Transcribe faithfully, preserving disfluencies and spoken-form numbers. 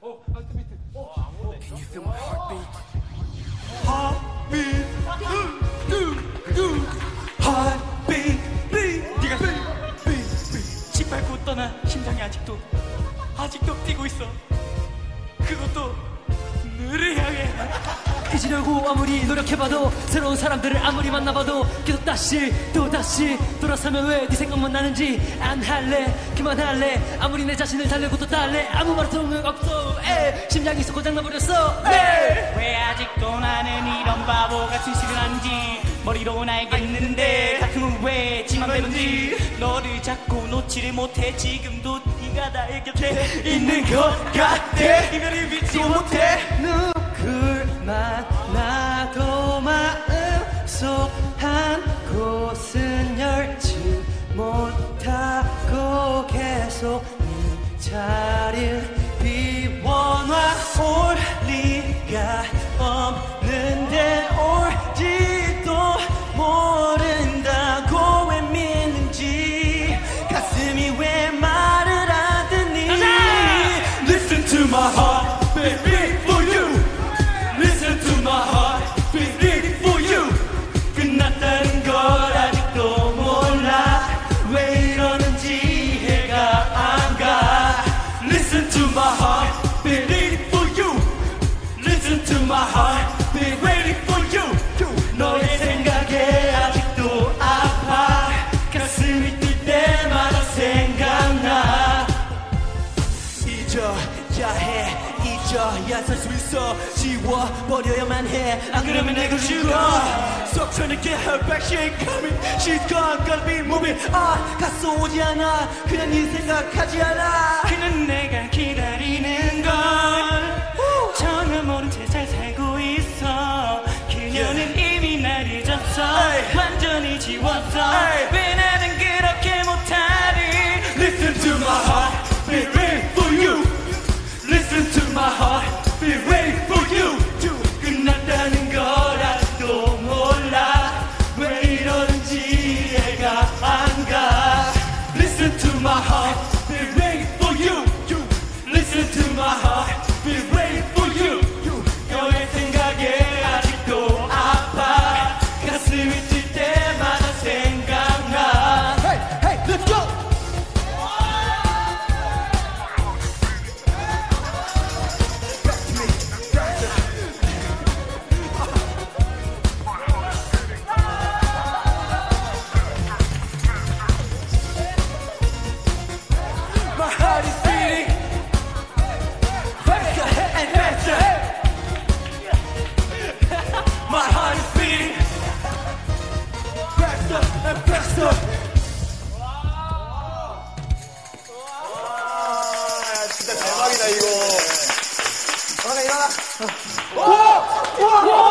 어, 하트비트. 어, 아무도 Can you feel my heartbeat? Heartbeat. 뚜뚜뚜. Heartbeat. beat. 네가 beat beat beat. 집 밟고 떠난 심장이 아직도 아직도 뛰고 있어. 그것도 너를 향해. 잊으려고 아무리 노력해봐도 새로운 사람들을 아무리 만나봐도 계속 다시 또 다시 돌아서면 왜 네 생각만 나는지 안 할래 그만할래 아무리 내 자신을 달래고 또 달래 아무 말 통역 없어 에 심장이 있어 고장나버렸어 네 왜 아직도 나는 이런 바보 같은 식을 하는지 머리로 알겠는데 가끔은 왜 지만 배는지 너를 자꾸 놓지를 못해 지금도 네가 나의 곁에 있는 것 같아 이별을 믿지 못해 누굴 만나도 마음 속 한 곳은 열지 못하고 계속 네 자리를 비워놔 올 리가 없는데 올지도 모른다고 왜 믿는지 가슴이 왜 말을 안 듣니 Listen to my heart baby for you My heart beating for you. 끝났다는 걸 아직도 몰라. 왜 이러는지 이해가 안 가. Listen to my heart beating for you. Listen to my heart be waiting for you. 너의 생각에 아직도 아파. 가슴이 뛸 때마다 생각나. 잊어야 해. 야 살 수 있어 지워버려야만 해 안 그러면 내가 죽어 속 시원하게 her back she coming She's gone gotta be moving on 갔어 오지 않아 그냥 네 생각하지 않아 그는 내가 기다리는 걸 전혀 모른 채 잘 살고 있어 그녀는 yeah. 이미 날 잊었어 Aye. 완전히 지웠어 Aye. 왜 나는 그렇게 못하니 Listen to my heart be ready for you Listen to my heart, be waiting for you. 끝났다는 걸 아직도 몰라. 왜 이러는지 이해가 안 가. Listen to my heart, be waiting for you. Listen to my heart, be waiting for you. 너의 생각에 아직도 아파. 가슴이 뛸 때마다 생각나. Hey, hey, let's go. 와, 진짜 대박이다 이거. 일어나 일어나. 와, 와, 와.